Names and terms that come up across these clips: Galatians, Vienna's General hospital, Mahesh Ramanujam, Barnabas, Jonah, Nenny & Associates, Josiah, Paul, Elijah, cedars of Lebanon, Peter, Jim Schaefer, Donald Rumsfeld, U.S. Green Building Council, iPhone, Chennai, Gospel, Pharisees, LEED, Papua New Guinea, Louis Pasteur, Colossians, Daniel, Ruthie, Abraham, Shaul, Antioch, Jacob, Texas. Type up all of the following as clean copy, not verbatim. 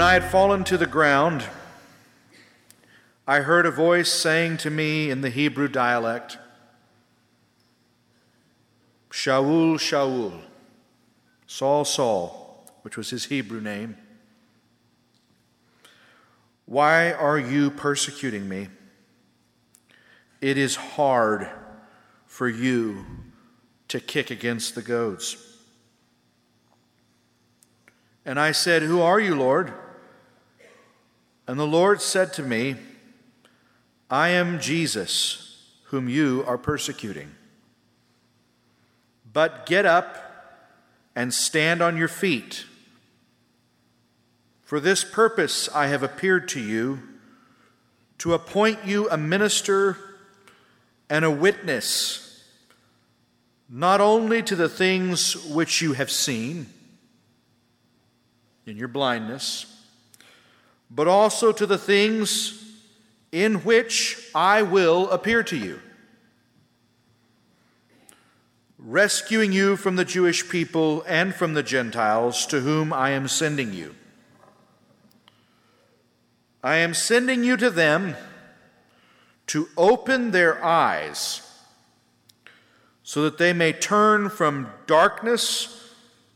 When I had fallen to the ground, I heard a voice saying to me in the Hebrew dialect, Shaul, Shaul, Saul, Saul, which was his Hebrew name. Why are you persecuting me? It is hard for you to kick against the goads. And I said, Who are you, Lord? And the Lord said to me, I am Jesus, whom you are persecuting. But get up and stand on your feet. For this purpose I have appeared to you, to appoint you a minister and a witness, not only to the things which you have seen in your blindness, but also to the things in which I will appear to you, rescuing you from the Jewish people and from the Gentiles to whom I am sending you. I am sending you to them to open their eyes so that they may turn from darkness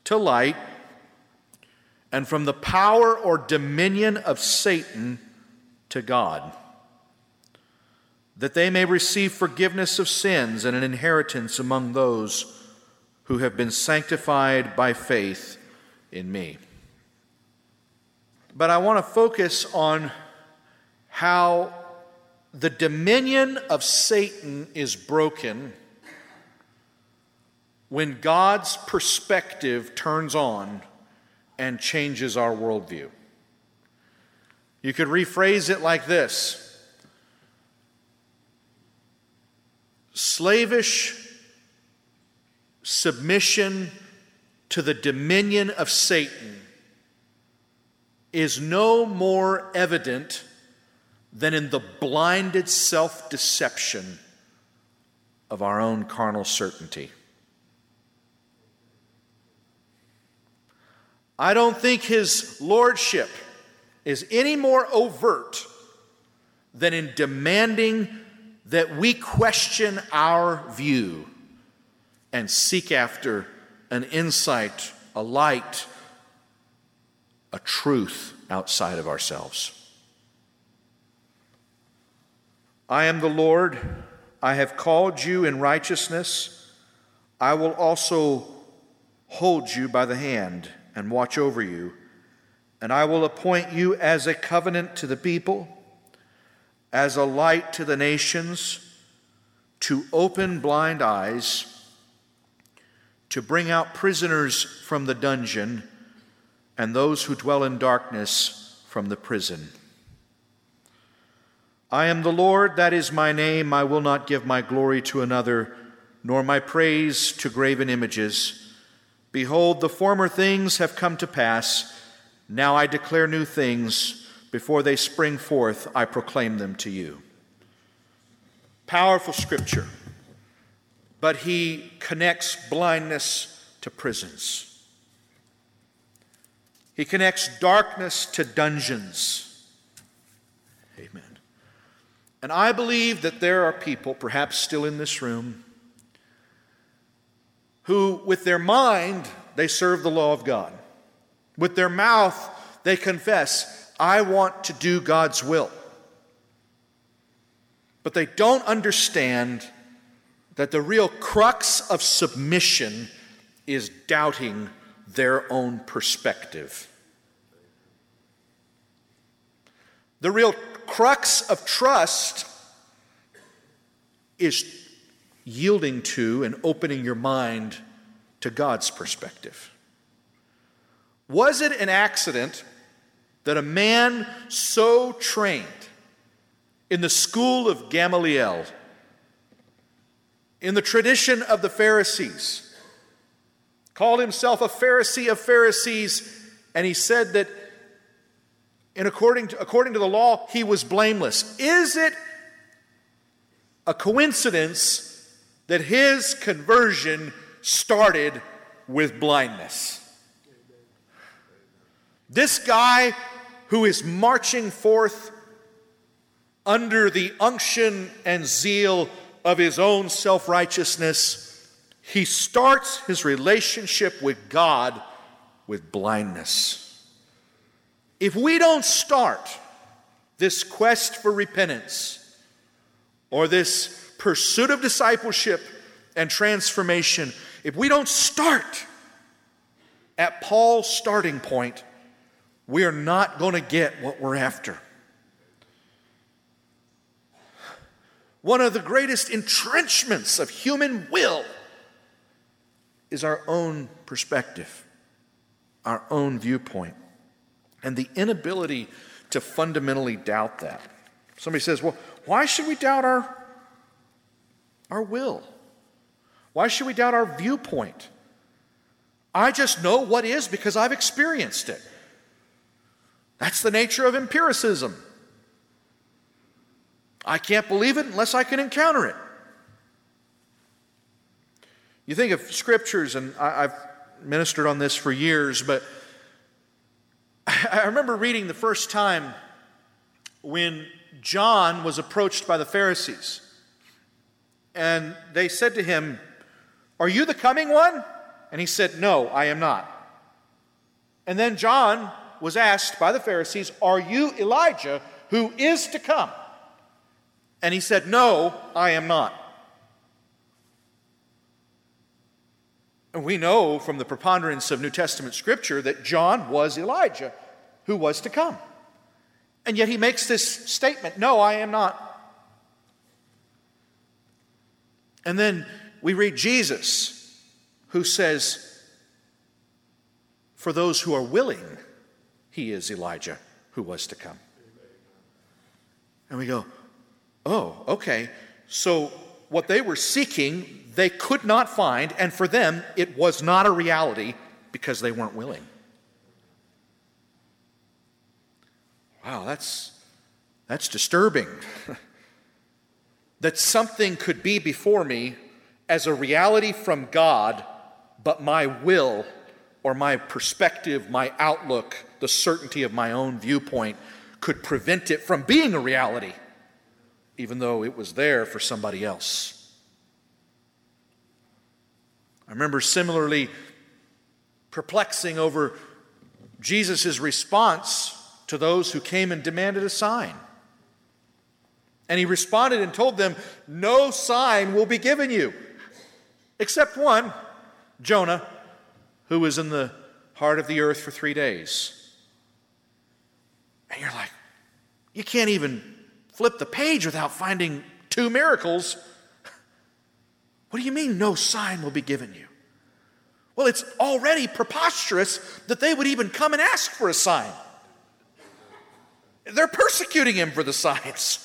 to light and from the power or dominion of Satan to God, that they may receive forgiveness of sins and an inheritance among those who have been sanctified by faith in me. But I want to focus on how the dominion of Satan is broken when God's perspective turns on and changes our worldview. You could rephrase it like this: slavish submission to the dominion of Satan is no more evident than in the blinded self-deception of our own carnal certainty. I don't think his lordship is any more overt than in demanding that we question our view and seek after an insight, a light, a truth outside of ourselves. I am the Lord. I have called you in righteousness. I will also hold you by the hand and watch over you. And I will appoint you as a covenant to the people, as a light to the nations, to open blind eyes, to bring out prisoners from the dungeon, and those who dwell in darkness from the prison. I am the Lord, that is my name. I will not give my glory to another, nor my praise to graven images. Behold, the former things have come to pass. Now I declare new things. Before they spring forth, I proclaim them to you. Powerful scripture, but he connects blindness to prisons. He connects darkness to dungeons. Amen. And I believe that there are people, perhaps still in this room, who with their mind, they serve the law of God. With their mouth, they confess, I want to do God's will. But they don't understand that the real crux of submission is doubting their own perspective. The real crux of trust is yielding to and opening your mind to God's perspective. Was it an accident that a man so trained in the school of Gamaliel, in the tradition of the Pharisees, called himself a Pharisee of Pharisees, and he said that according to the law, he was blameless? Is it a coincidence that his conversion started with blindness? This guy who is marching forth under the unction and zeal of his own self-righteousness, he starts his relationship with God with blindness. If we don't start this quest for repentance or this pursuit of discipleship and transformation, if we don't start at Paul's starting point, we are not going to get what we're after. One of the greatest entrenchments of human will is our own perspective, our own viewpoint, and the inability to fundamentally doubt that. Somebody says, well, why should we doubt our will? Why should we doubt our viewpoint? I just know what is because I've experienced it. That's the nature of empiricism. I can't believe it unless I can encounter it. You think of scriptures, and I've ministered on this for years, but I remember reading the first time when John was approached by the Pharisees, and they said to him, "Are you the coming one?" And he said, "No, I am not." And then John was asked by the Pharisees, "Are you Elijah who is to come?" And he said, "No, I am not." And we know from the preponderance of New Testament scripture that John was Elijah who was to come. And yet he makes this statement, "No, I am not." And then we read Jesus who says, "For those who are willing, he is Elijah who was to come." And we go, oh, okay. So what they were seeking, they could not find, and for them, it was not a reality because they weren't willing. Wow, that's disturbing. That something could be before me as a reality from God, but my will or my perspective, my outlook, the certainty of my own viewpoint could prevent it from being a reality, even though it was there for somebody else. I remember similarly perplexing over Jesus' response to those who came and demanded a sign. And he responded and told them, "No sign will be given you, except one, Jonah, who was in the heart of the earth for 3 days. And you're like, you can't even flip the page without finding 2 miracles. What do you mean no sign will be given you? Well, it's already preposterous that they would even come and ask for a sign. They're persecuting him for the signs.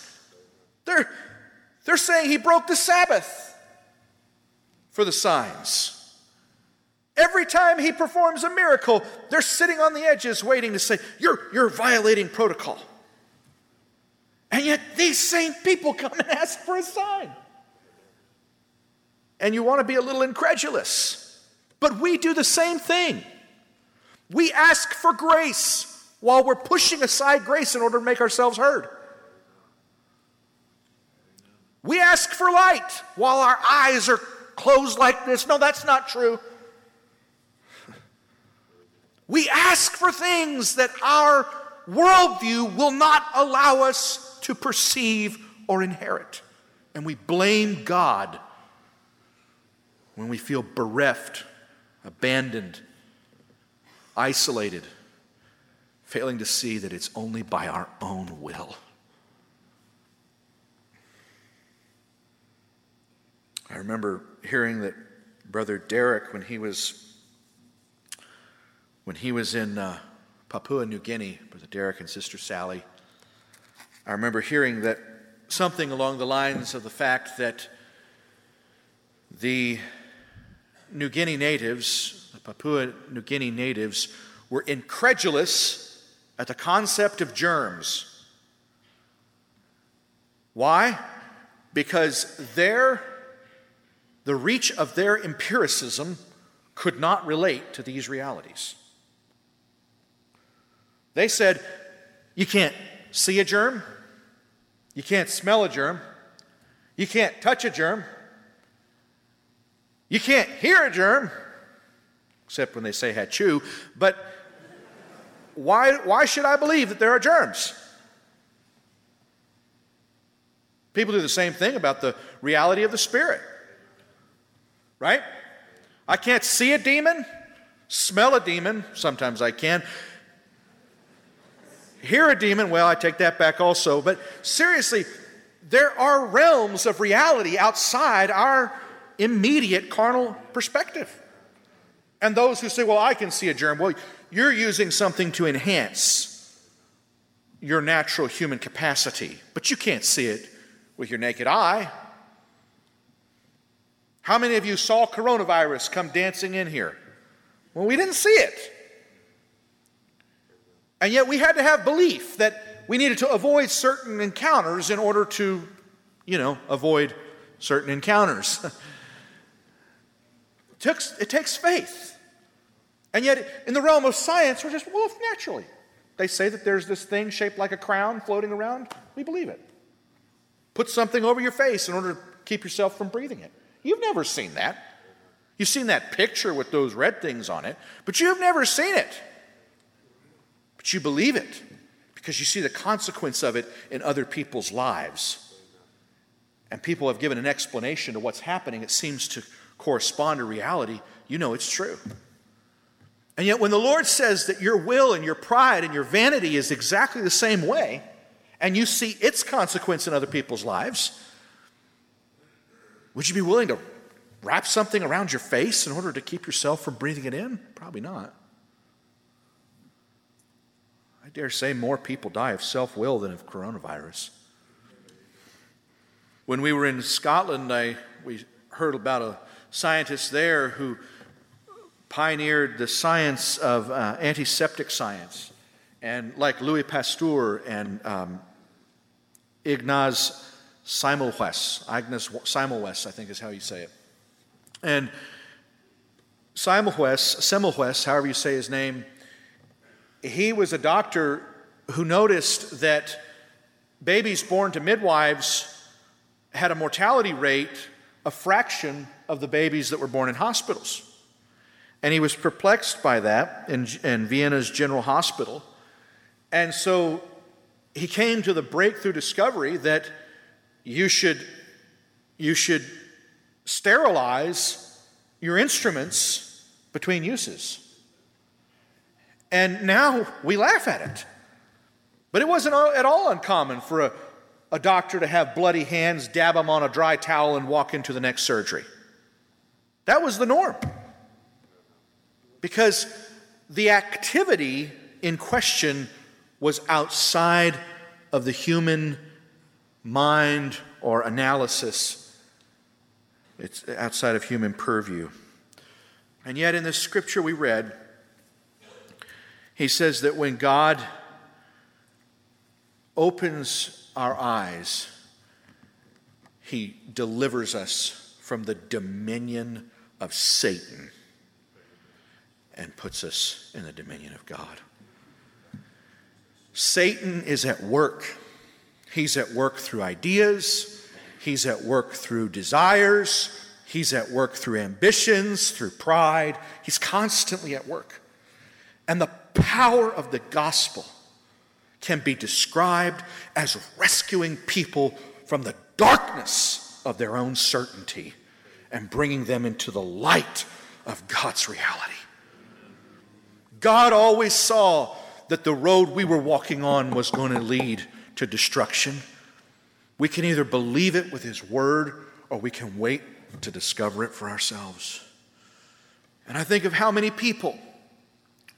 They're saying he broke the Sabbath for the signs. Every time he performs a miracle, they're sitting on the edges waiting to say, you're violating protocol. And yet these same people come and ask for a sign. And you want to be a little incredulous. But we do the same thing. We ask for grace while we're pushing aside grace in order to make ourselves heard. We ask for light while our eyes are closed like this. No, that's not true. We ask for things that our worldview will not allow us to perceive or inherit. And we blame God when we feel bereft, abandoned, isolated, failing to see that it's only by our own will. I remember hearing that Brother Derek, when he was in Papua New Guinea, Brother Derek and Sister Sally, I remember hearing that something along the lines of the fact that the New Guinea natives, the Papua New Guinea natives, were incredulous at the concept of germs. Why? Because the reach of their empiricism could not relate to these realities. They said, You can't see a germ. You can't smell a germ. You can't touch a germ. You can't hear a germ, except when they say hachoo. But why should I believe that there are germs? People do the same thing about the reality of the Spirit, right? I can't see a demon, smell a demon. Sometimes I can. Hear a demon. Well, I take that back also. But seriously, there are realms of reality outside our immediate carnal perspective. And those who say, well, I can see a germ. Well, you're using something to enhance your natural human capacity, but you can't see it with your naked eye. How many of you saw coronavirus come dancing in here? Well, we didn't see it. And yet we had to have belief that we needed to avoid certain encounters in order to, avoid certain encounters. It takes faith. And yet in the realm of science, we're just, well, naturally. They say that there's this thing shaped like a crown floating around. We believe it. Put something over your face in order to keep yourself from breathing it. You've never seen that. You've seen that picture with those red things on it, but you've never seen it. But you believe it because you see the consequence of it in other people's lives. And people have given an explanation to what's happening. It seems to correspond to reality. You know it's true. And yet when the Lord says that your will and your pride and your vanity is exactly the same way, and you see its consequence in other people's lives, would you be willing to wrap something around your face in order to keep yourself from breathing it in? Probably not. I dare say more people die of self-will than of coronavirus. When we were in Scotland, we heard about a scientist there who pioneered the science of antiseptic science. And like Louis Pasteur and Ignaz Semmelweis, I think is how you say it. And Semmelweis, however you say his name, he was a doctor who noticed that babies born to midwives had a mortality rate a fraction of the babies that were born in hospitals. And he was perplexed by that in Vienna's General Hospital. And so he came to the breakthrough discovery that you should sterilize your instruments between uses. And now we laugh at it. But it wasn't at all uncommon for a doctor to have bloody hands, dab them on a dry towel, and walk into the next surgery. That was the norm. Because the activity in question was outside of the human mind or analysis. It's outside of human purview. And yet in this scripture we read, he says that when God opens our eyes, he delivers us from the dominion of Satan and puts us in the dominion of God. Satan is at work. He's at work through ideas. He's at work through desires. He's at work through ambitions, through pride. He's constantly at work. And the power of the gospel can be described as rescuing people from the darkness of their own certainty and bringing them into the light of God's reality. God always saw that the road we were walking on was going to lead to destruction. We can either believe it with his word or we can wait to discover it for ourselves. And I think of how many people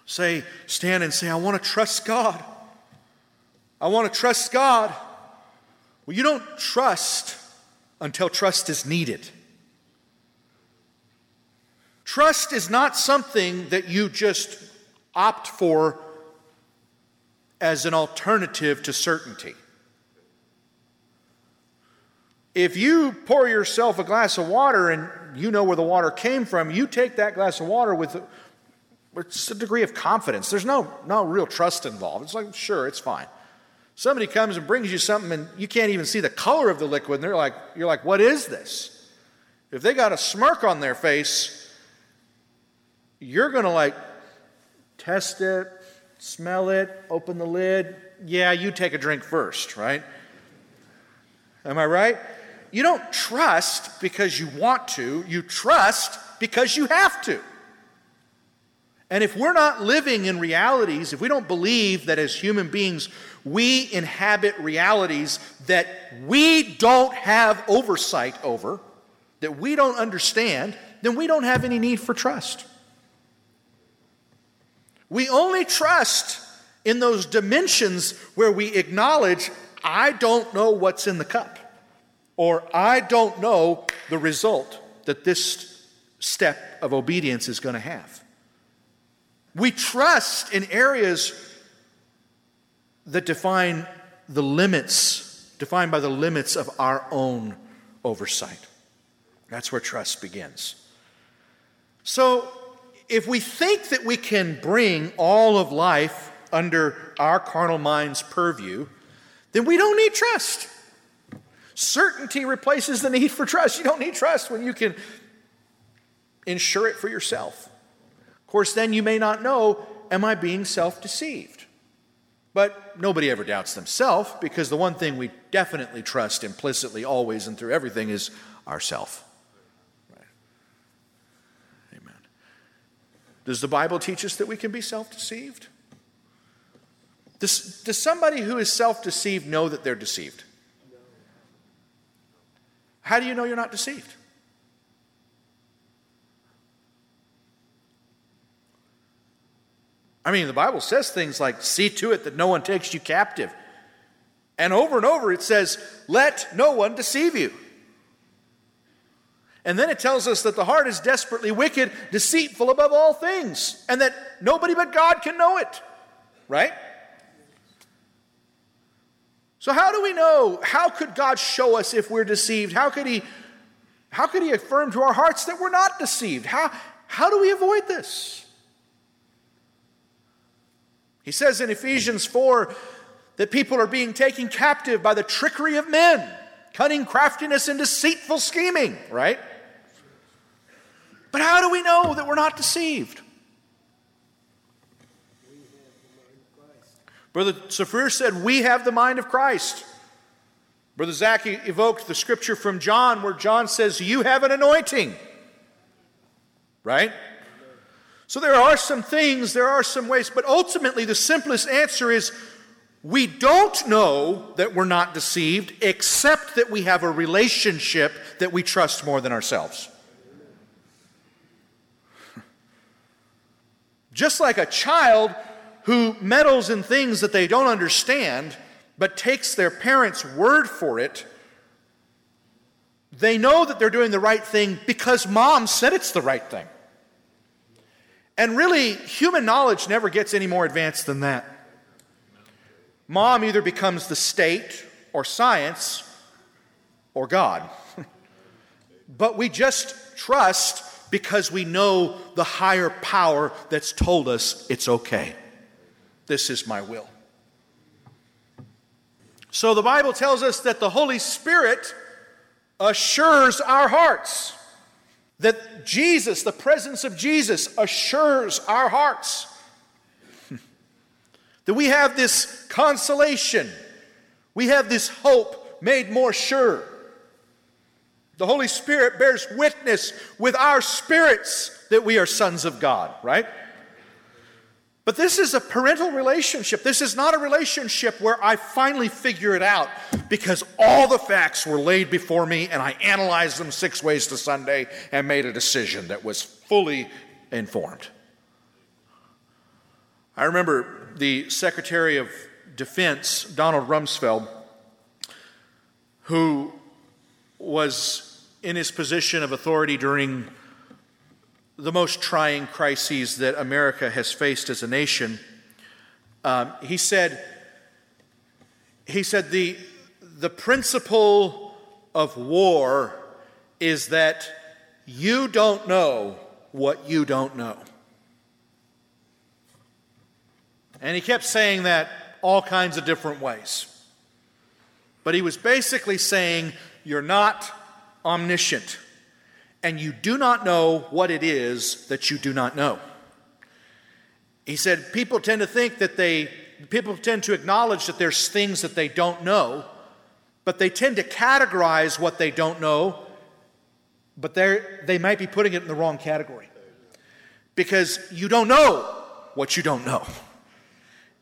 stand and say, I want to trust God. I want to trust God. Well, you don't trust until trust is needed. Trust is not something that you just opt for as an alternative to certainty. If you pour yourself a glass of water and you know where the water came from, you take that glass of water with a degree of confidence. There's no real trust involved. It's like, sure, it's fine. Somebody comes and brings you something and you can't even see the color of the liquid, and they're like, you're like, what is this? If they got a smirk on their face, you're going to like test it, smell it, open the lid. Yeah, you take a drink first, right? Am I right? You don't trust because you want to. You trust because you have to. And if we're not living in realities, if we don't believe that as human beings we inhabit realities that we don't have oversight over, that we don't understand, then we don't have any need for trust. We only trust in those dimensions where we acknowledge, I don't know what's in the cup, or I don't know the result that this step of obedience is going to have. We trust in areas that define the limits, defined by the limits of our own oversight. That's where trust begins. So if we think that we can bring all of life under our carnal mind's purview, then we don't need trust. Certainty replaces the need for trust. You don't need trust when you can ensure it for yourself. Of course, then you may not know, am I being self-deceived? But nobody ever doubts themselves, because the one thing we definitely trust implicitly always and through everything is ourself. Right. Amen. Does the Bible teach us that we can be self-deceived? Does somebody who is self-deceived know that they're deceived? How do you know you're not deceived? I mean, the Bible says things like, see to it that no one takes you captive. And over it says, let no one deceive you. And then it tells us that the heart is desperately wicked, deceitful above all things, and that nobody but God can know it, right? So how do we know? How could God show us if we're deceived? How could he affirm to our hearts that we're not deceived? How do we avoid this? He says in Ephesians 4 that people are being taken captive by the trickery of men, cunning craftiness and deceitful scheming, right? But how do we know that we're not deceived? Brother Safir said, we have the mind of Christ. Brother Zach evoked the scripture from John where John says, you have an anointing, right? So there are some things, there are some ways, but ultimately the simplest answer is we don't know that we're not deceived except that we have a relationship that we trust more than ourselves. Just like a child who meddles in things that they don't understand but takes their parents' word for it, they know that they're doing the right thing because mom said it's the right thing. And really, human knowledge never gets any more advanced than that. Mom either becomes the state or science or God. But we just trust because we know the higher power that's told us it's okay. This is my will. So the Bible tells us that the Holy Spirit assures our hearts. That Jesus, the presence of Jesus, assures our hearts. That we have this consolation. We have this hope made more sure. The Holy Spirit bears witness with our spirits that we are sons of God, right? But this is a parental relationship. This is not a relationship where I finally figure it out because all the facts were laid before me and I analyzed them 6 ways to Sunday and made a decision that was fully informed. I remember the Secretary of Defense, Donald Rumsfeld, who was in his position of authority during the most trying crises that America has faced as a nation. He said the principle of war is that you don't know what you don't know. And he kept saying that all kinds of different ways. But he was basically saying, you're not omniscient, and you do not know what it is that you do not know. He said people tend to acknowledge that there's things that they don't know, but they tend to categorize what they don't know, but they might be putting it in the wrong category. Because you don't know what you don't know.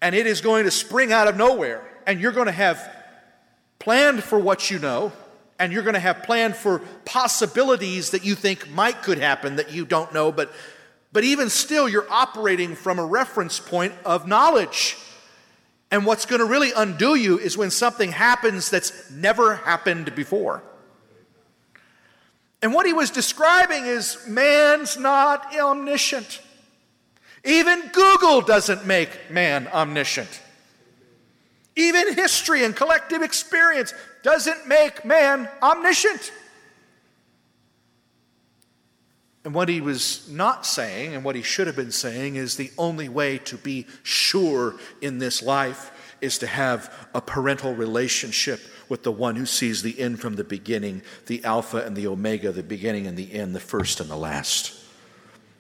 And it is going to spring out of nowhere, and you're going to have planned for what you know, and you're going to have planned for possibilities that you think might could happen that you don't know, but even still you're operating from a reference point of knowledge. And what's going to really undo you is when something happens that's never happened before. And what he was describing is man's not omniscient. Even Google doesn't make man omniscient. Even history and collective experience doesn't make man omniscient. And what he was not saying, and what he should have been saying, is the only way to be sure in this life is to have a parental relationship with the one who sees the end from the beginning, the Alpha and the Omega, the beginning and the end, the first and the last.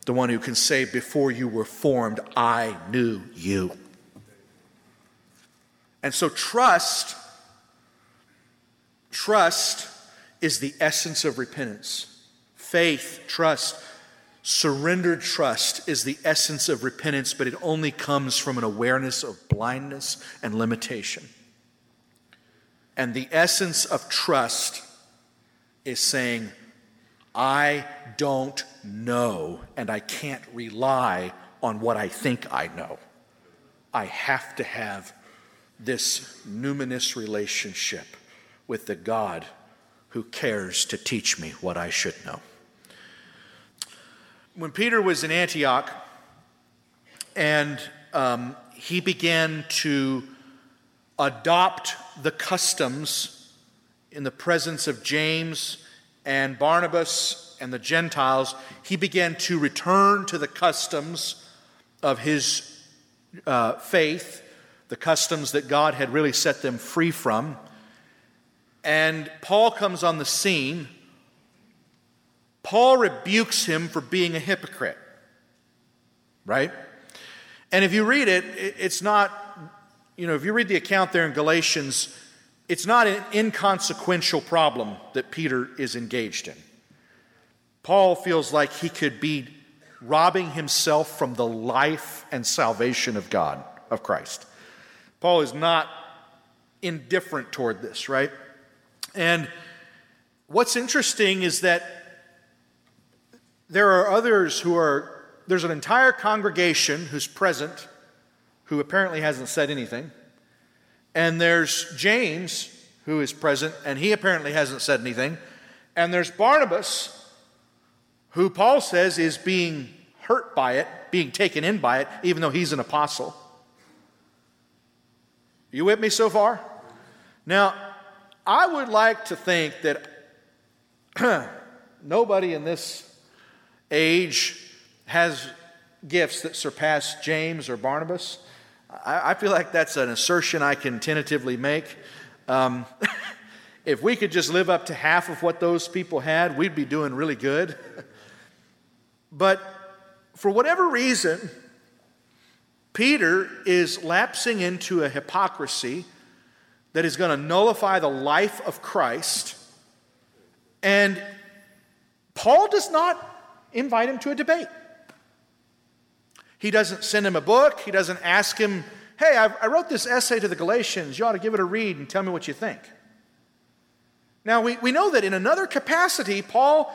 The one who can say, before you were formed, I knew you. And so trust is the essence of repentance. Faith, trust, surrendered trust is the essence of repentance, but it only comes from an awareness of blindness and limitation. And the essence of trust is saying, I don't know, and I can't rely on what I think I know. I have to have this numinous relationship with the God who cares to teach me what I should know. When Peter was in Antioch and he began to adopt the customs in the presence of James and Barnabas and the Gentiles, he began to return to the customs of his faith, the customs that God had really set them free from. And Paul comes on the scene. Paul rebukes him for being a hypocrite, right? And if you read it, it's not, if you read the account there in Galatians, it's not an inconsequential problem that Peter is engaged in. Paul feels like he could be robbing himself from the life and salvation of God, of Christ. Paul is not indifferent toward this, right? And what's interesting is that there are others there's an entire congregation who's present, who apparently hasn't said anything. And there's James, who is present, and he apparently hasn't said anything. And there's Barnabas, who Paul says is being hurt by it, being taken in by it, even though he's an apostle. You with me so far? Now, I would like to think that nobody in this age has gifts that surpass James or Barnabas. I feel like that's an assertion I can tentatively make. If we could just live up to half of what those people had, we'd be doing really good. But for whatever reason, Peter is lapsing into a hypocrisy that is going to nullify the life of Christ. And Paul does not invite him to a debate. He doesn't send him a book. He doesn't ask him, hey, I wrote this essay to the Galatians. You ought to give it a read and tell me what you think. Now, we know that in another capacity, Paul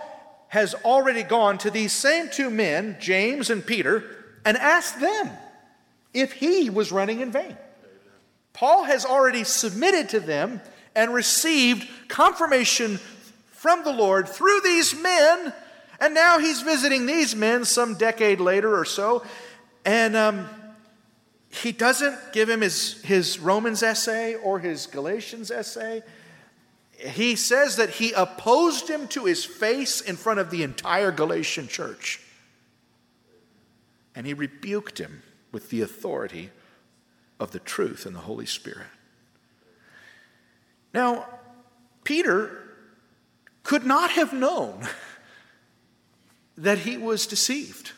has already gone to these same two men, James and Peter, and asked them if he was running in vain. Paul has already submitted to them and received confirmation from the Lord through these men. And now he's visiting these men some decade later or so, and he doesn't give him his Romans essay or his Galatians essay. He says that he opposed him to his face in front of the entire Galatian church. And he rebuked him with the authority of the truth and the Holy Spirit. Now, Peter could not have known that he was deceived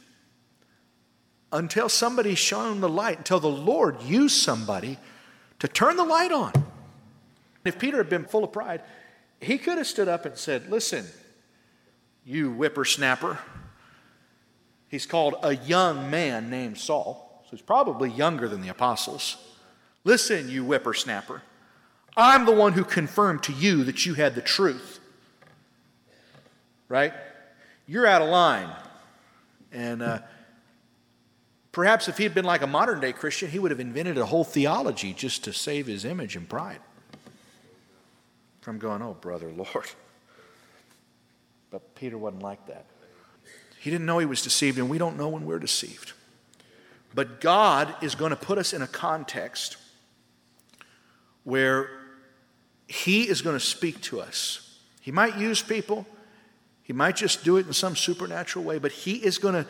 until somebody shone the light, until the Lord used somebody to turn the light on. If Peter had been full of pride, he could have stood up and said, "Listen, you whippersnapper." He's called a young man named Saul, so he's probably younger than the apostles. "Listen, you whippersnapper, I'm the one who confirmed to you that you had the truth. Right? You're out of line." And perhaps if he had been like a modern day Christian, he would have invented a whole theology just to save his image and pride from going, "Oh, brother, Lord." But Peter wasn't like that. He didn't know he was deceived, and we don't know when we're deceived. But God is going to put us in a context where he is going to speak to us. He might use people. He might just do it in some supernatural way, but he is going to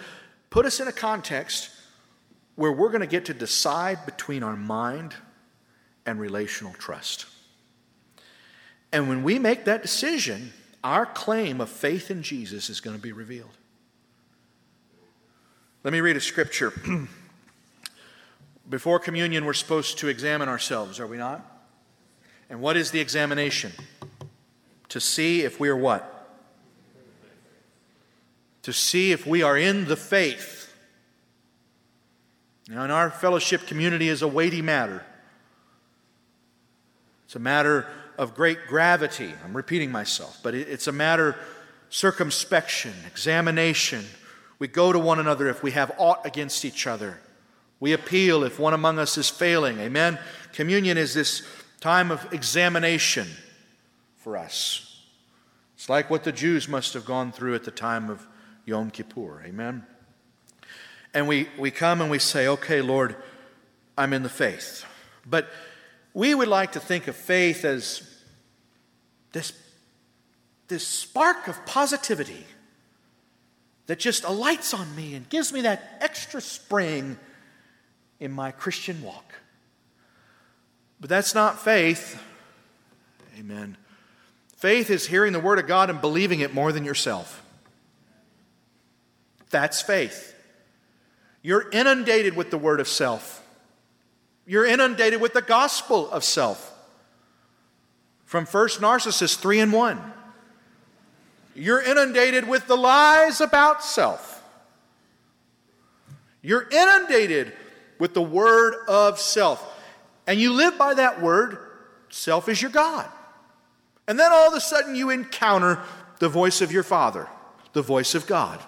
put us in a context where we're going to get to decide between our mind and relational trust. And when we make that decision, our claim of faith in Jesus is going to be revealed. Let me read a scripture. Before communion, we're supposed to examine ourselves, are we not? And what is the examination? To see if we are what? To see if we are in the faith. Now, in our fellowship community is a weighty matter. It's a matter of great gravity. I'm repeating myself, but it's a matter of circumspection, examination. We go to one another if we have aught against each other. We appeal if one among us is failing. Amen? Communion is this time of examination for us. It's like what the Jews must have gone through at the time of Yom Kippur. Amen? And we come and we say, "Okay, Lord, I'm in the faith." But we would like to think of faith as this spark of positivity that just alights on me and gives me that extra spring in my Christian walk. But that's not faith. Amen. Faith is hearing the Word of God and believing it more than yourself. That's faith. You're inundated with the word of self. You're inundated with the gospel of self. From 1 Narcissus 3:1. You're inundated with the lies about self. You're inundated with the word of self. And you live by that word. Self is your God. And then all of a sudden you encounter the voice of your Father, the voice of God.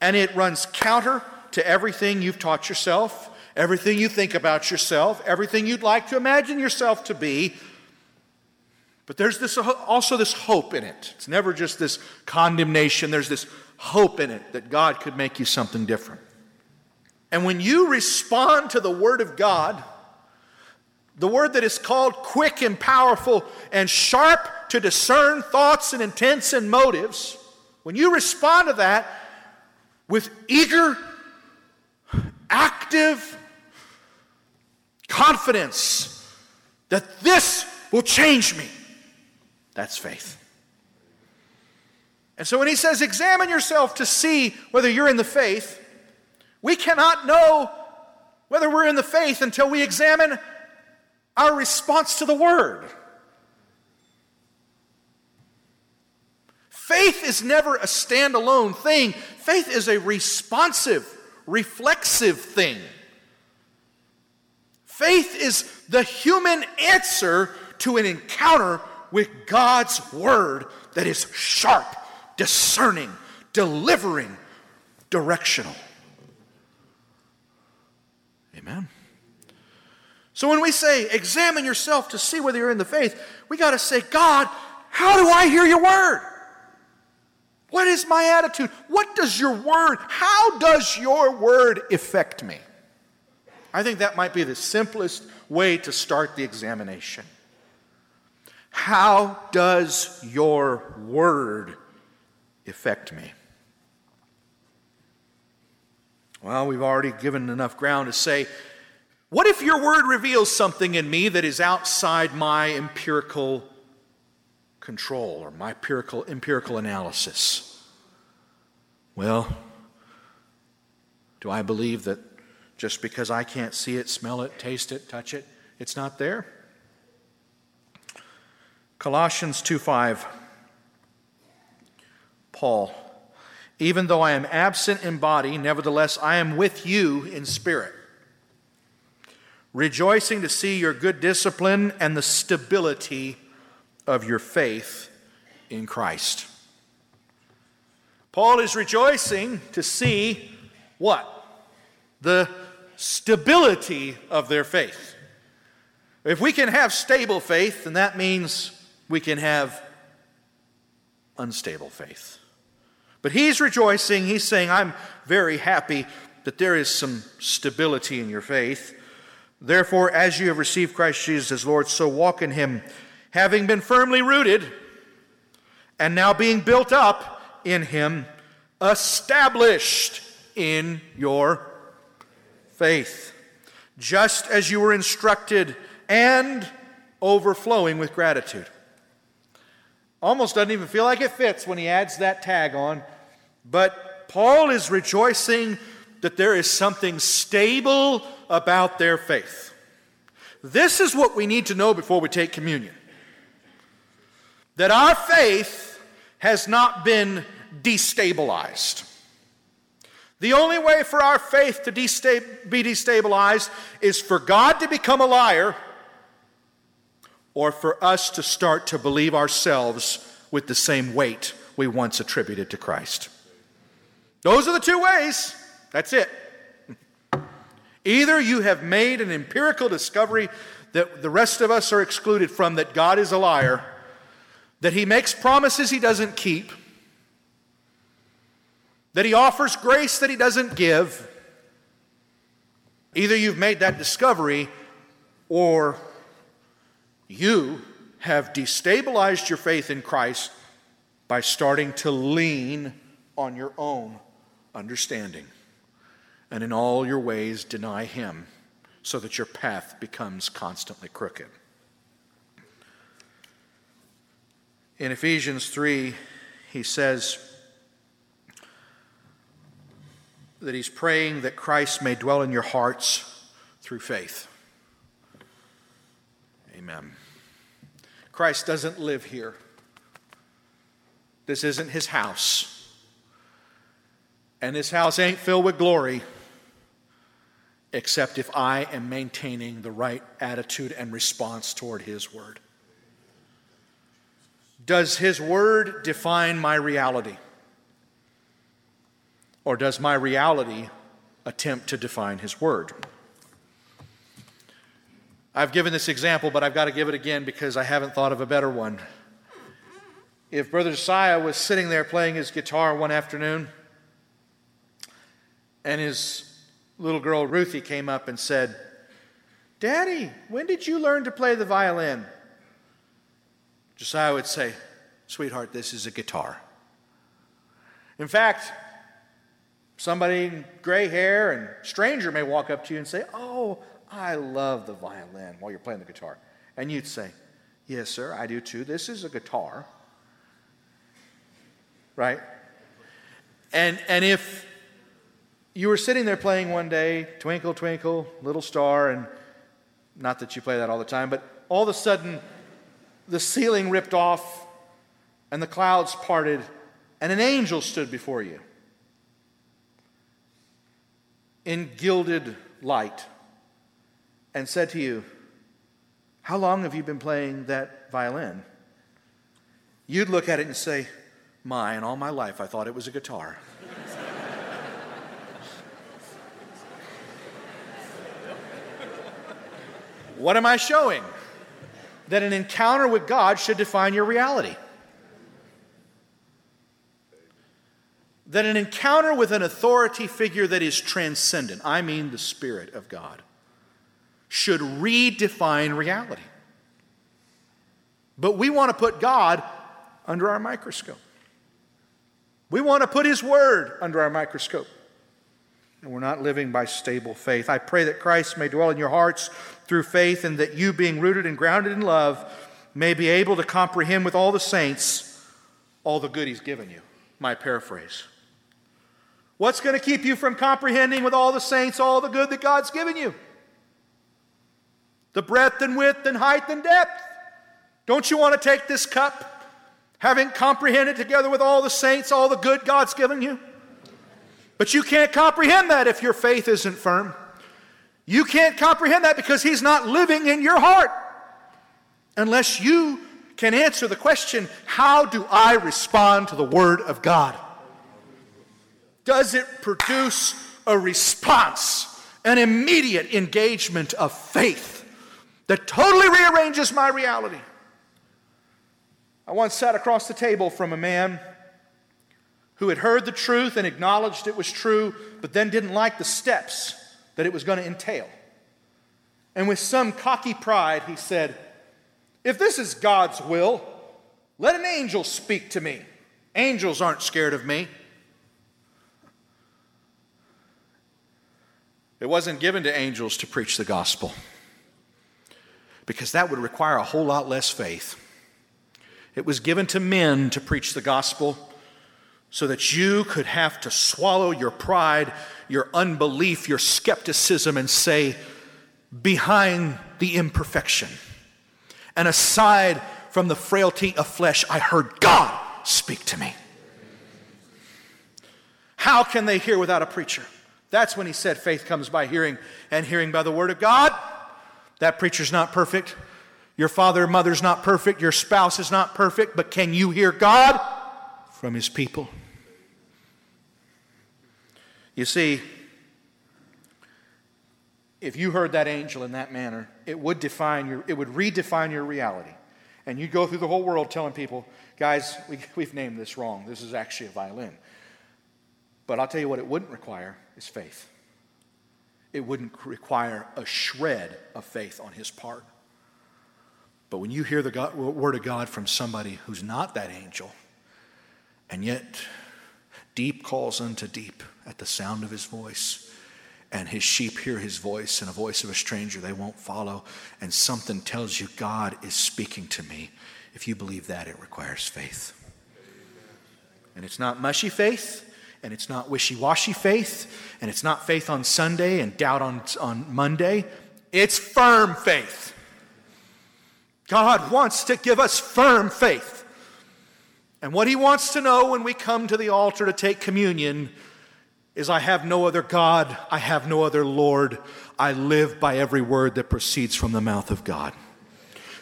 And it runs counter to everything you've taught yourself, everything you think about yourself, everything you'd like to imagine yourself to be. But there's also this hope in it. It's never just this condemnation. There's this hope in it that God could make you something different. And when you respond to the Word of God, the Word that is called quick and powerful and sharp to discern thoughts and intents and motives, when you respond to that with eager, active confidence that this will change me, that's faith. And so when he says, "Examine yourself to see whether you're in the faith," we cannot know whether we're in the faith until we examine our response to the Word. Faith is never a standalone thing. Faith is a responsive, reflexive thing. Faith is the human answer to an encounter with God's Word that is sharp, discerning, delivering, directional. Amen. So when we say, "Examine yourself to see whether you're in the faith," we got to say, "God, how do I hear your word? What is my attitude? What does your word, how does your word affect me?" I think that might be the simplest way to start the examination. How does your word affect me? Well, we've already given enough ground to say What if your word reveals something in me that is outside my empirical control or my empirical analysis? Well, do I believe that just because I can't see it, smell it, taste it, touch it, it's not there? Colossians 2:5, Paul, even though I am absent in body, nevertheless I am with you in spirit, rejoicing to see your good discipline and the stability of your faith in Christ. Paul is rejoicing to see what? The stability of their faith. If we can have stable faith, then that means we can have unstable faith. But he's rejoicing, he's saying, I'm very happy that there is some stability in your faith. Therefore, as you have received Christ Jesus as Lord, so walk in him, having been firmly rooted and now being built up in him, established in your faith, just as you were instructed, and overflowing with gratitude. Almost doesn't even feel like it fits when he adds that tag on. But Paul is rejoicing that there is something stable about their faith. This is what we need to know before we take communion. That our faith has not been destabilized. The only way for our faith to be destabilized is for God to become a liar, or for us to start to believe ourselves with the same weight we once attributed to Christ. Those are the two ways. That's it. Either you have made an empirical discovery that the rest of us are excluded from, that God is a liar, that he makes promises he doesn't keep, that he offers grace that he doesn't give. Either you've made that discovery, or you have destabilized your faith in Christ by starting to lean on your own understanding and in all your ways deny him, so that your path becomes constantly crooked. In Ephesians 3, he says that he's praying that Christ may dwell in your hearts through faith. Amen. Christ doesn't live here. This isn't his house. And this house ain't filled with glory, except if I am maintaining the right attitude and response toward his word. Does his word define my reality? Or does my reality attempt to define his word? I've given this example, but I've got to give it again because I haven't thought of a better one. If Brother Josiah was sitting there playing his guitar one afternoon, and his little girl Ruthie came up and said, "Daddy, when did you learn to play the violin?" Josiah would say, "Sweetheart, this is a guitar." In fact, somebody in gray hair and stranger may walk up to you and say, "Oh, I love the violin," while you're playing the guitar. And you'd say, "Yes, sir, I do too. This is a guitar." Right? And if you were sitting there playing one day, "Twinkle, Twinkle, Little Star," and not that you play that all the time, but all of a sudden the ceiling ripped off and the clouds parted and an angel stood before you in gilded light, and said to you, "How long have you been playing that violin?" You'd look at it and say, "My, in all my life I thought it was a guitar." What am I showing? That an encounter with God should define your reality. That an encounter with an authority figure that is transcendent, I mean the Spirit of God, should redefine reality. But we want to put God under our microscope. We want to put his word under our microscope. and we're not living by stable faith. I pray that Christ may dwell in your hearts through faith, and that you, being rooted and grounded in love, may be able to comprehend with all the saints all the good he's given you. My paraphrase. What's going to keep you from comprehending with all the saints all the good that God's given you? The breadth and width and height and depth. Don't you want to take this cup, having comprehended together with all the saints all the good God's given you? But you can't comprehend that if your faith isn't firm. You can't comprehend that because he's not living in your heart. Unless you can answer the question, how do I respond to the Word of God? Does it produce a response, an immediate engagement of faith that totally rearranges my reality? I once sat across the table from a man who had heard the truth and acknowledged it was true, but then didn't like the steps that it was going to entail. And with some cocky pride, he said, "If this is God's will, let an angel speak to me. Angels aren't scared of me." It wasn't given to angels to preach the gospel, because that would require a whole lot less faith. It was given to men to preach the gospel so that you could have to swallow your pride, your unbelief, your skepticism, and say, behind the imperfection and aside from the frailty of flesh, I heard God speak to me. How can they hear without a preacher? That's when he said faith comes by hearing, and hearing by the word of God. That preacher's not perfect. Your father or mother's not perfect. Your spouse is not perfect. But can you hear God from his people? You see, if you heard that angel in that manner, it would redefine your reality. And you'd go through the whole world telling people, guys, we've named this wrong. This is actually a violin. But I'll tell you what it wouldn't require is faith. It wouldn't require a shred of faith on his part. But when you hear the word of God from somebody who's not that angel, and yet deep calls unto deep at the sound of his voice, and his sheep hear his voice, and a voice of a stranger they won't follow, and something tells you God is speaking to me, if you believe that, it requires faith. And it's not mushy faith. And it's not wishy-washy faith. And it's not faith on Sunday and doubt on Monday. It's firm faith. God wants to give us firm faith. And what he wants to know when we come to the altar to take communion is, I have no other God. I have no other Lord. I live by every word that proceeds from the mouth of God.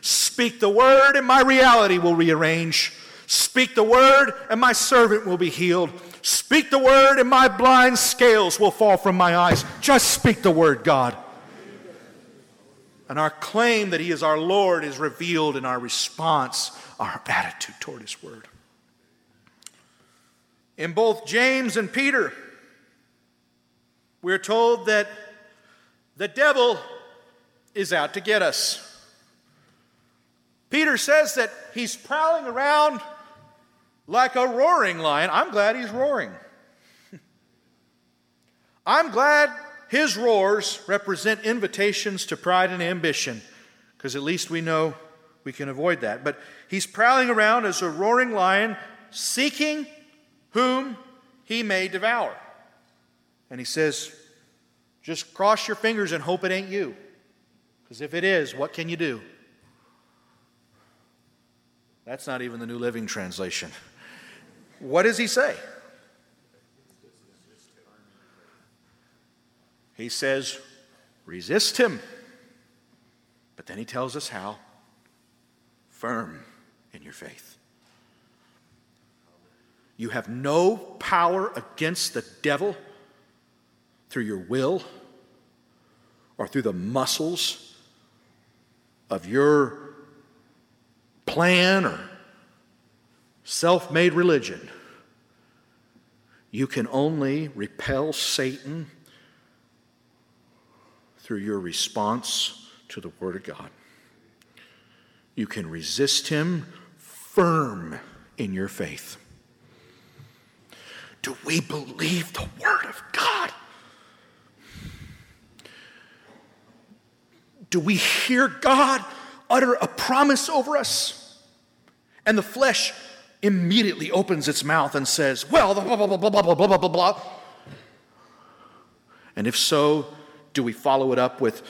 Speak the word and my reality will rearrange. Speak the word and my servant will be healed. Speak the word and my blind scales will fall from my eyes. Just speak the word, God. And our claim that he is our Lord is revealed in our response, our attitude toward his word. In both James and Peter, we're told that the devil is out to get us. Peter says that he's prowling around like a roaring lion. I'm glad he's roaring. I'm glad his roars represent invitations to pride and ambition, because at least we know we can avoid that. But he's prowling around as a roaring lion, seeking whom he may devour. And he says, just cross your fingers and hope it ain't you, because if it is, what can you do? That's not even the New Living Translation. What does he say? He says, resist him. But then he tells us how. Firm in your faith. You have no power against the devil through your will or through the muscles of your plan or self-made religion. You can only repel Satan through your response to the Word of God. You can resist him firm in your faith. Do we believe the Word of God do we hear God utter a promise over us? And the flesh immediately opens its mouth and says, well, blah, blah, blah, blah, blah, blah, blah, blah. And if so, do we follow it up with,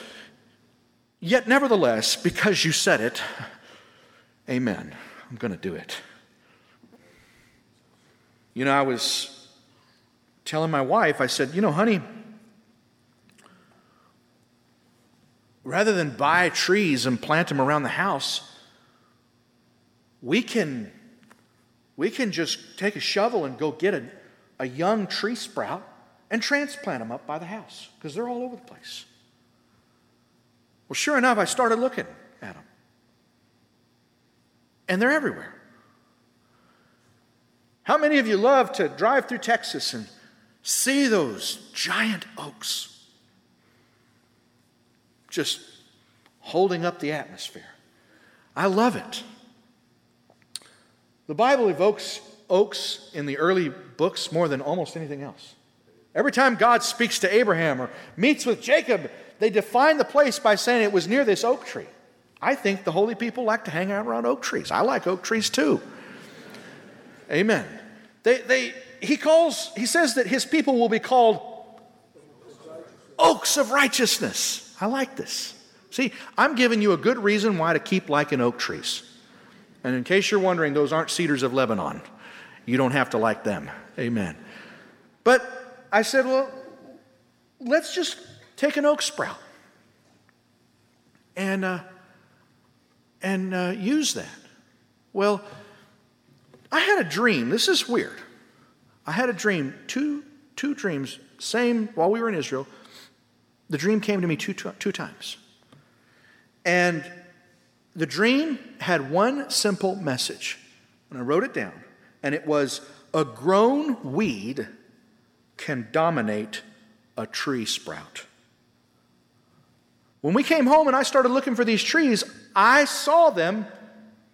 yet nevertheless, because you said it, amen, I'm going to do it. You know, I was telling my wife, I said, you know, honey, rather than buy trees and plant them around the house, we can just take a shovel and go get a young tree sprout and transplant them up by the house because they're all over the place. Well, sure enough, I started looking at them. And they're everywhere. How many of you love to drive through Texas and see those giant oaks just holding up the atmosphere? I love it. The Bible evokes oaks in the early books more than almost anything else. Every time God speaks to Abraham or meets with Jacob, they define the place by saying it was near this oak tree. I think the holy people like to hang out around oak trees. I like oak trees too. Amen. He says that his people will be called oaks of righteousness. I like this. See, I'm giving you a good reason why to keep liking oak trees. And in case you're wondering, those aren't cedars of Lebanon. You don't have to like them. Amen. But I said, well, let's just take an oak sprout and use that. Well, I had a dream. This is weird. I had a dream, two dreams, same while we were in Israel. The dream came to me two times. And the dream had one simple message, and I wrote it down, and it was, a grown weed can dominate a tree sprout. When we came home and I started looking for these trees, I saw them,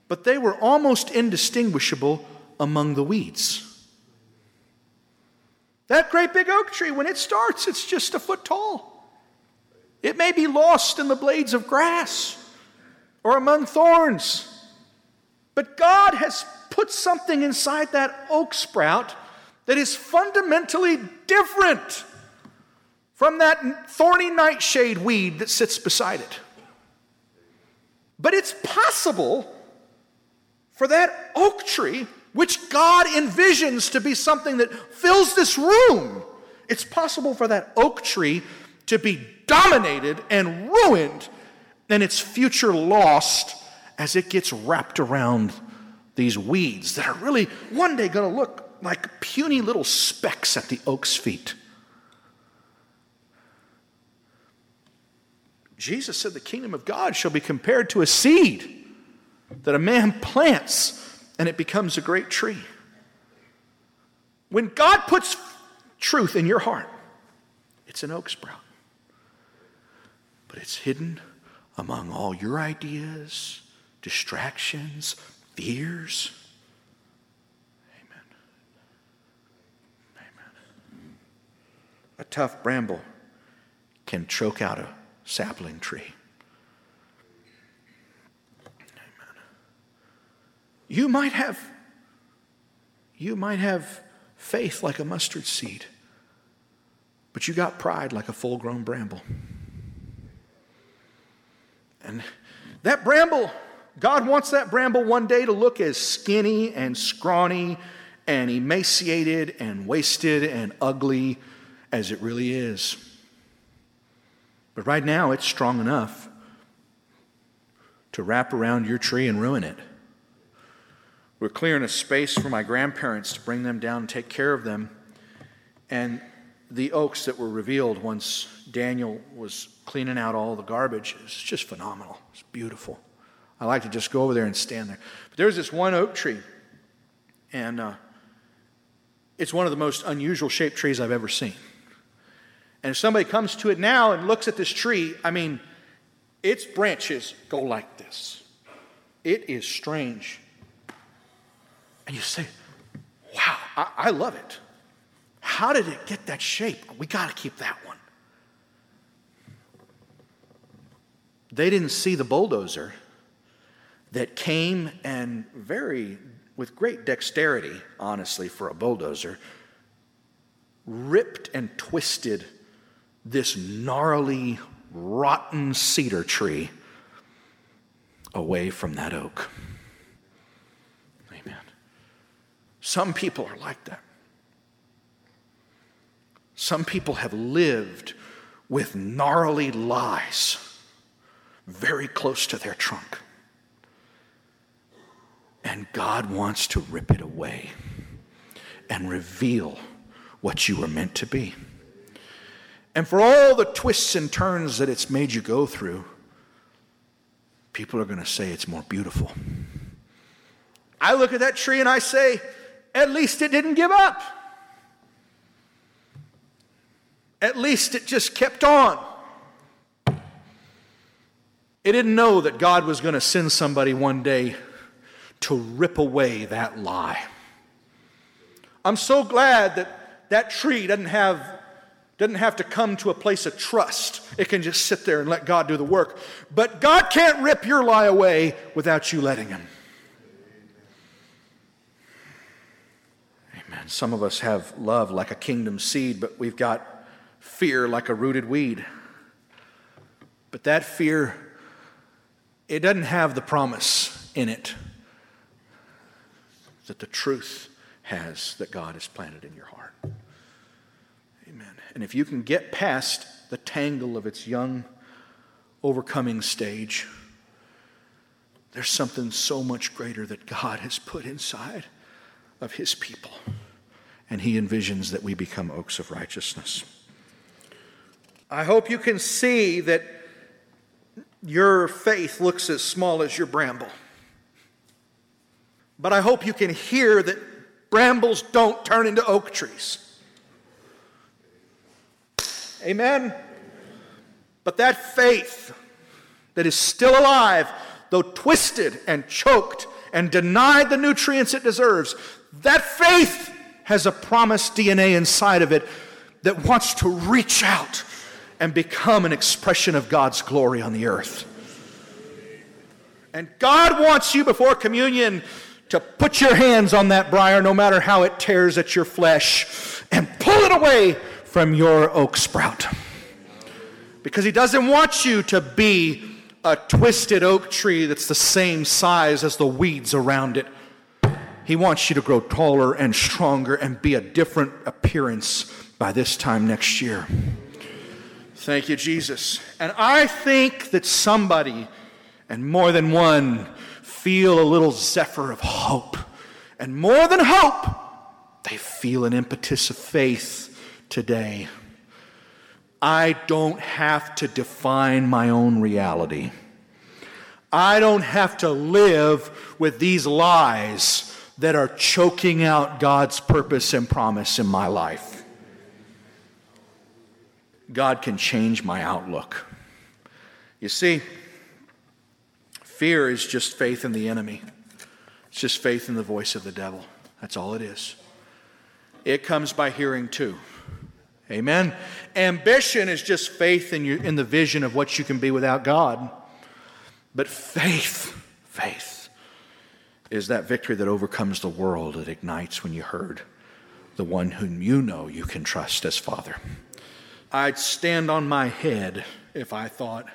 but they were almost indistinguishable among the weeds. That great big oak tree, when it starts, it's just a foot tall. It may be lost in the blades of grass or among thorns. But God has put something inside that oak sprout that is fundamentally different from that thorny nightshade weed that sits beside it. But it's possible for that oak tree, which God envisions to be something that fills this room, it's possible for that oak tree to be dominated and ruined and its future lost as it gets wrapped around these weeds that are really one day going to look like puny little specks at the oak's feet. Jesus said the kingdom of God shall be compared to a seed that a man plants and it becomes a great tree. When God puts truth in your heart, it's an oak sprout. But it's hidden among all your ideas, distractions, fears. Amen. Amen. A tough bramble can choke out a sapling tree. Amen. You might have faith like a mustard seed, but you got pride like a full-grown bramble. And that bramble, God wants that bramble one day to look as skinny and scrawny and emaciated and wasted and ugly as it really is. But right now, it's strong enough to wrap around your tree and ruin it. We're clearing a space for my grandparents to bring them down and take care of them. And the oaks that were revealed once Daniel was cleaning out all the garbage, it's just phenomenal. It's beautiful. I like to just go over there and stand there. But there's this one oak tree, and it's one of the most unusual shaped trees I've ever seen. And if somebody comes to it now and looks at this tree, I mean, its branches go like this. It is strange. And you say, wow, I love it. How did it get that shape? We got to keep that one. They didn't see the bulldozer that came and with great dexterity, honestly, for a bulldozer, ripped and twisted this gnarly, rotten cedar tree away from that oak. Amen. Some people are like that. Some people have lived with gnarly lies very close to their trunk. And God wants to rip it away and reveal what you were meant to be. And for all the twists and turns that it's made you go through, people are going to say it's more beautiful. I look at that tree and I say, at least it didn't give up. At least it just kept on. It didn't know that God was going to send somebody one day to rip away that lie. I'm so glad that tree doesn't have to come to a place of trust. It can just sit there and let God do the work. But God can't rip your lie away without you letting him. Amen. Some of us have love like a kingdom seed, but we've got fear like a rooted weed. But that fear, it doesn't have the promise in it that the truth has that God has planted in your heart. Amen. And if you can get past the tangle of its young, overcoming stage, there's something so much greater that God has put inside of his people. And he envisions that we become oaks of righteousness. I hope you can see that your faith looks as small as your bramble. But I hope you can hear that brambles don't turn into oak trees. Amen? But that faith that is still alive, though twisted and choked and denied the nutrients it deserves, that faith has a promised DNA inside of it that wants to reach out and become an expression of God's glory on the earth. And God wants you before communion to put your hands on that briar, no matter how it tears at your flesh, and pull it away from your oak sprout. Because he doesn't want you to be a twisted oak tree that's the same size as the weeds around it. He wants you to grow taller and stronger and be a different appearance by this time next year. Thank you, Jesus. And I think that somebody, and more than one, feel a little zephyr of hope. And more than hope, they feel an impetus of faith today. I don't have to define my own reality. I don't have to live with these lies that are choking out God's purpose and promise in my life. God can change my outlook. You see, fear is just faith in the enemy. It's just faith in the voice of the devil. That's all it is. It comes by hearing too. Amen. Ambition is just faith in the vision of what you can be without God. But faith is that victory that overcomes the world. It ignites when you heard the one whom you know you can trust as Father. I'd stand on my head if I thought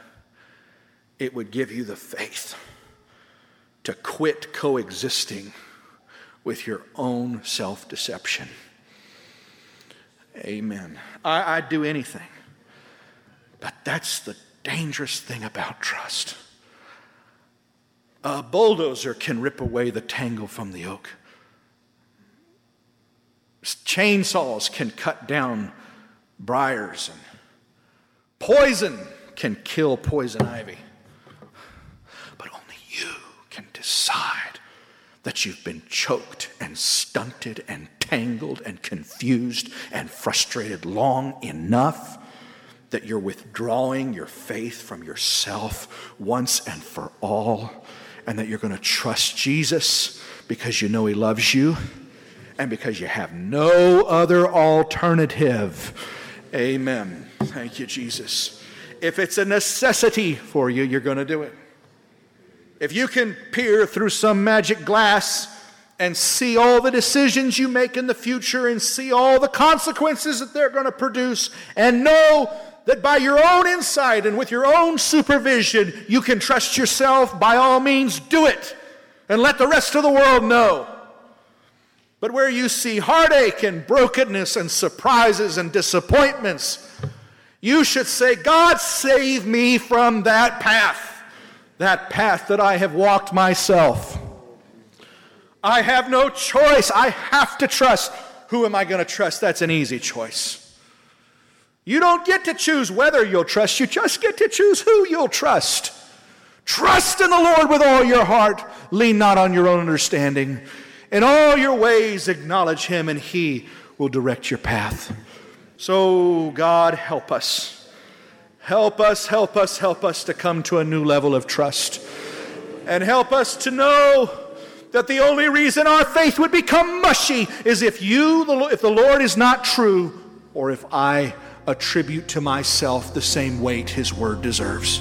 it would give you the faith to quit coexisting with your own self-deception. Amen. I'd do anything. But that's the dangerous thing about trust. A bulldozer can rip away the tangle from the oak. Chainsaws can cut down briars, and poison can kill poison ivy. Decide that you've been choked and stunted and tangled and confused and frustrated long enough that you're withdrawing your faith from yourself once and for all, and that you're going to trust Jesus because you know he loves you and because you have no other alternative. Amen. Thank you, Jesus. If it's a necessity for you, you're going to do it. If you can peer through some magic glass and see all the decisions you make in the future and see all the consequences that they're going to produce and know that by your own insight and with your own supervision, you can trust yourself, by all means, do it and let the rest of the world know. But where you see heartache and brokenness and surprises and disappointments, you should say, God, save me from that path that I have walked myself. I have no choice. I have to trust. Who am I going to trust? That's an easy choice. You don't get to choose whether you'll trust. You just get to choose who you'll trust. Trust in the Lord with all your heart. Lean not on your own understanding. In all your ways acknowledge Him, and He will direct your path. So, God, help us. Help us, help us, help us to come to a new level of trust. And help us to know that the only reason our faith would become mushy is if the Lord is not true, or if I attribute to myself the same weight His word deserves.